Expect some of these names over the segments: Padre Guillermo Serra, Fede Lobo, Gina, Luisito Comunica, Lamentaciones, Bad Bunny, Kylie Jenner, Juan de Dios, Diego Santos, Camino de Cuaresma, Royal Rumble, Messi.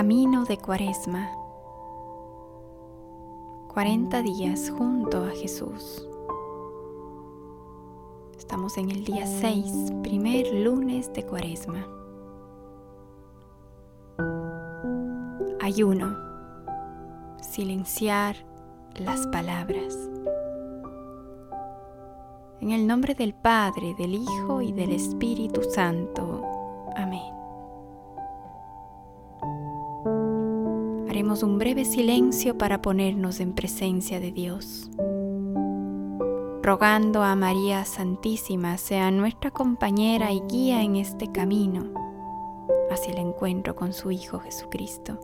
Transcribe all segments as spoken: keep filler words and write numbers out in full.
Camino de Cuaresma. cuarenta días junto a Jesús. Estamos en el día seis, primer lunes de Cuaresma. Ayuno. Silenciar las palabras. En el nombre del Padre, del Hijo y del Espíritu Santo. Amén. Haremos un breve silencio para ponernos en presencia de Dios, rogando a María Santísima sea nuestra compañera y guía en este camino hacia el encuentro con su Hijo Jesucristo.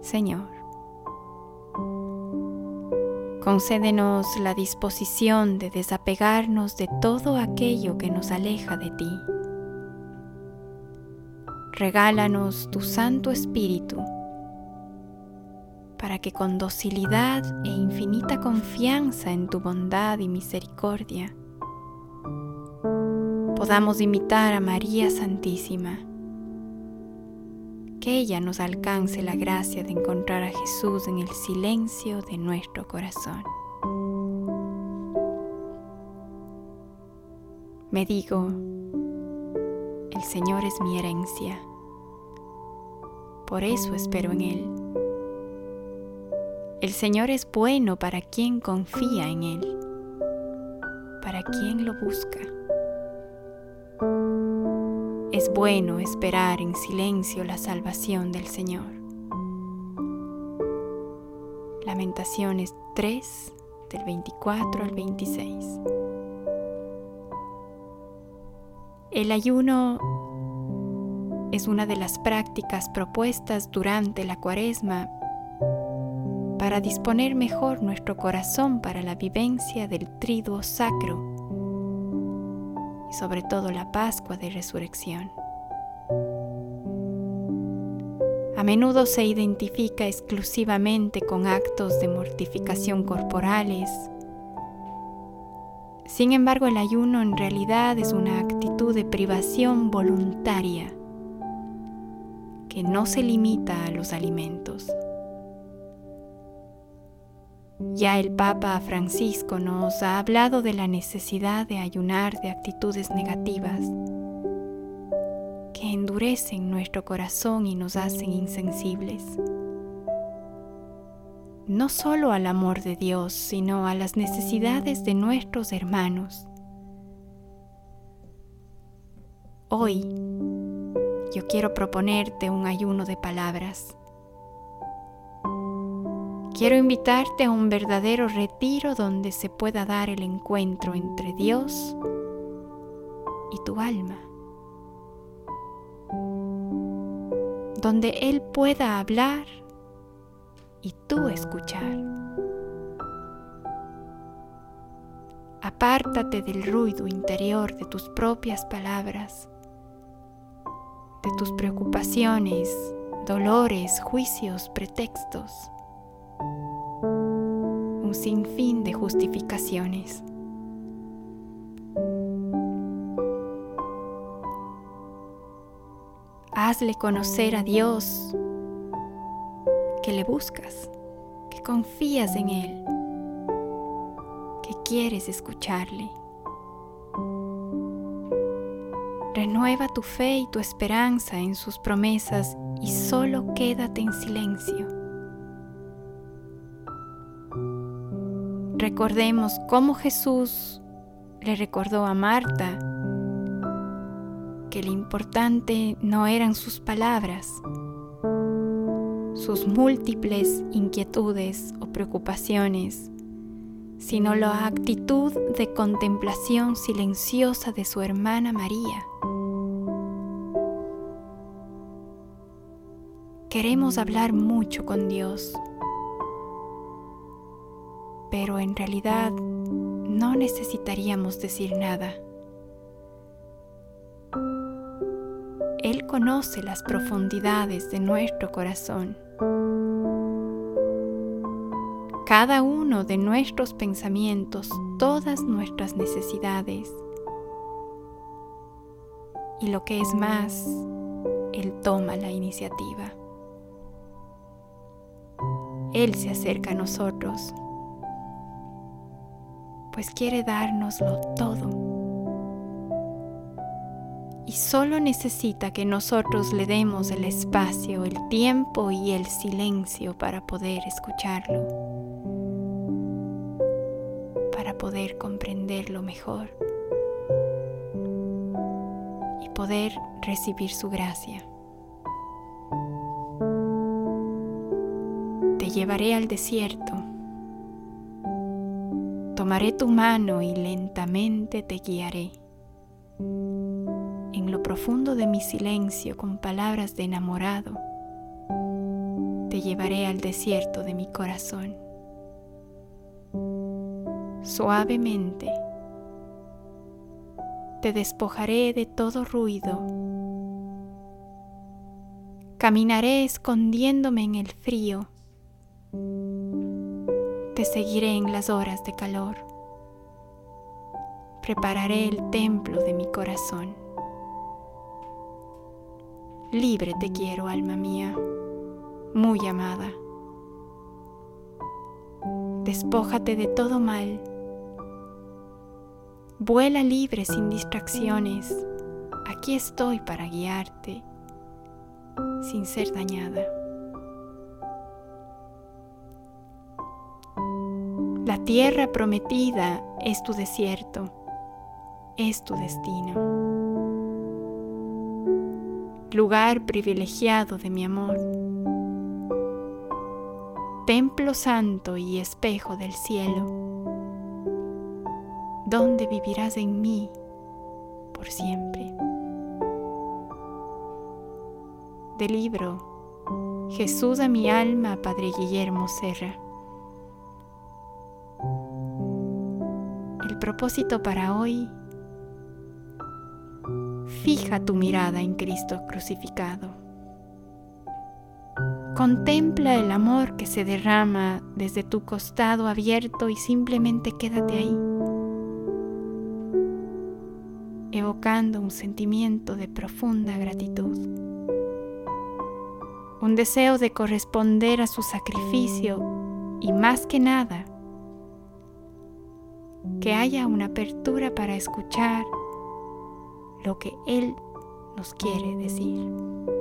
Señor, concédenos la disposición de desapegarnos de todo aquello que nos aleja de ti. Regálanos tu Santo Espíritu, para que con docilidad e infinita confianza en tu bondad y misericordia, podamos imitar a María Santísima, que ella nos alcance la gracia de encontrar a Jesús en el silencio de nuestro corazón. Me digo, el Señor es mi herencia. Por eso espero en Él. El Señor es bueno para quien confía en Él, para quien lo busca. Es bueno esperar en silencio la salvación del Señor. Lamentaciones tres, del veinticuatro al veintiséis. El ayuno es una de las prácticas propuestas durante la Cuaresma para disponer mejor nuestro corazón para la vivencia del Triduo Sacro y sobre todo la Pascua de Resurrección. A menudo se identifica exclusivamente con actos de mortificación corporales. Sin embargo, el ayuno en realidad es una actitud de privación voluntaria que no se limita a los alimentos. Ya el Papa Francisco nos ha hablado de la necesidad de ayunar de actitudes negativas que endurecen nuestro corazón y nos hacen insensibles, no solo al amor de Dios, sino a las necesidades de nuestros hermanos. Hoy, yo quiero proponerte un ayuno de palabras. Quiero invitarte a un verdadero retiro donde se pueda dar el encuentro entre Dios y tu alma, donde Él pueda hablar y tú escuchar. Apártate del ruido interior de tus propias palabras, de tus preocupaciones, dolores, juicios, pretextos, un sinfín de justificaciones. Hazle conocer a Dios que le buscas, que confías en Él, que quieres escucharle. Renueva tu fe y tu esperanza en sus promesas y solo quédate en silencio. Recordemos cómo Jesús le recordó a Marta que lo importante no eran sus palabras, sus múltiples inquietudes o preocupaciones, sino la actitud de contemplación silenciosa de su hermana María. Queremos hablar mucho con Dios, pero en realidad no necesitaríamos decir nada. Él conoce las profundidades de nuestro corazón. Cada uno de nuestros pensamientos, todas nuestras necesidades. Y lo que es más, Él toma la iniciativa. Él se acerca a nosotros, pues quiere dárnoslo todo. Y solo necesita que nosotros le demos el espacio, el tiempo y el silencio para poder escucharlo, para poder comprenderlo mejor y poder recibir su gracia. Te llevaré al desierto, tomaré tu mano y lentamente te guiaré. En lo profundo de mi silencio, con palabras de enamorado, te llevaré al desierto de mi corazón. Suavemente te despojaré de todo ruido. Caminaré escondiéndome en el frío. Te seguiré en las horas de calor. Prepararé el templo de mi corazón. Libre te quiero, alma mía, muy amada. Despójate de todo mal. Vuela libre sin distracciones. Aquí estoy para guiarte, sin ser dañada. La tierra prometida es tu desierto, es tu destino. Lugar privilegiado de mi amor, templo santo y espejo del cielo, donde vivirás en mí por siempre. Del libro Jesús a mi alma, Padre Guillermo Serra. El propósito para hoy: fija tu mirada en Cristo crucificado. Contempla el amor que se derrama desde tu costado abierto y simplemente quédate ahí, evocando un sentimiento de profunda gratitud, un deseo de corresponder a su sacrificio y, más que nada, que haya una apertura para escuchar lo que Él nos quiere decir.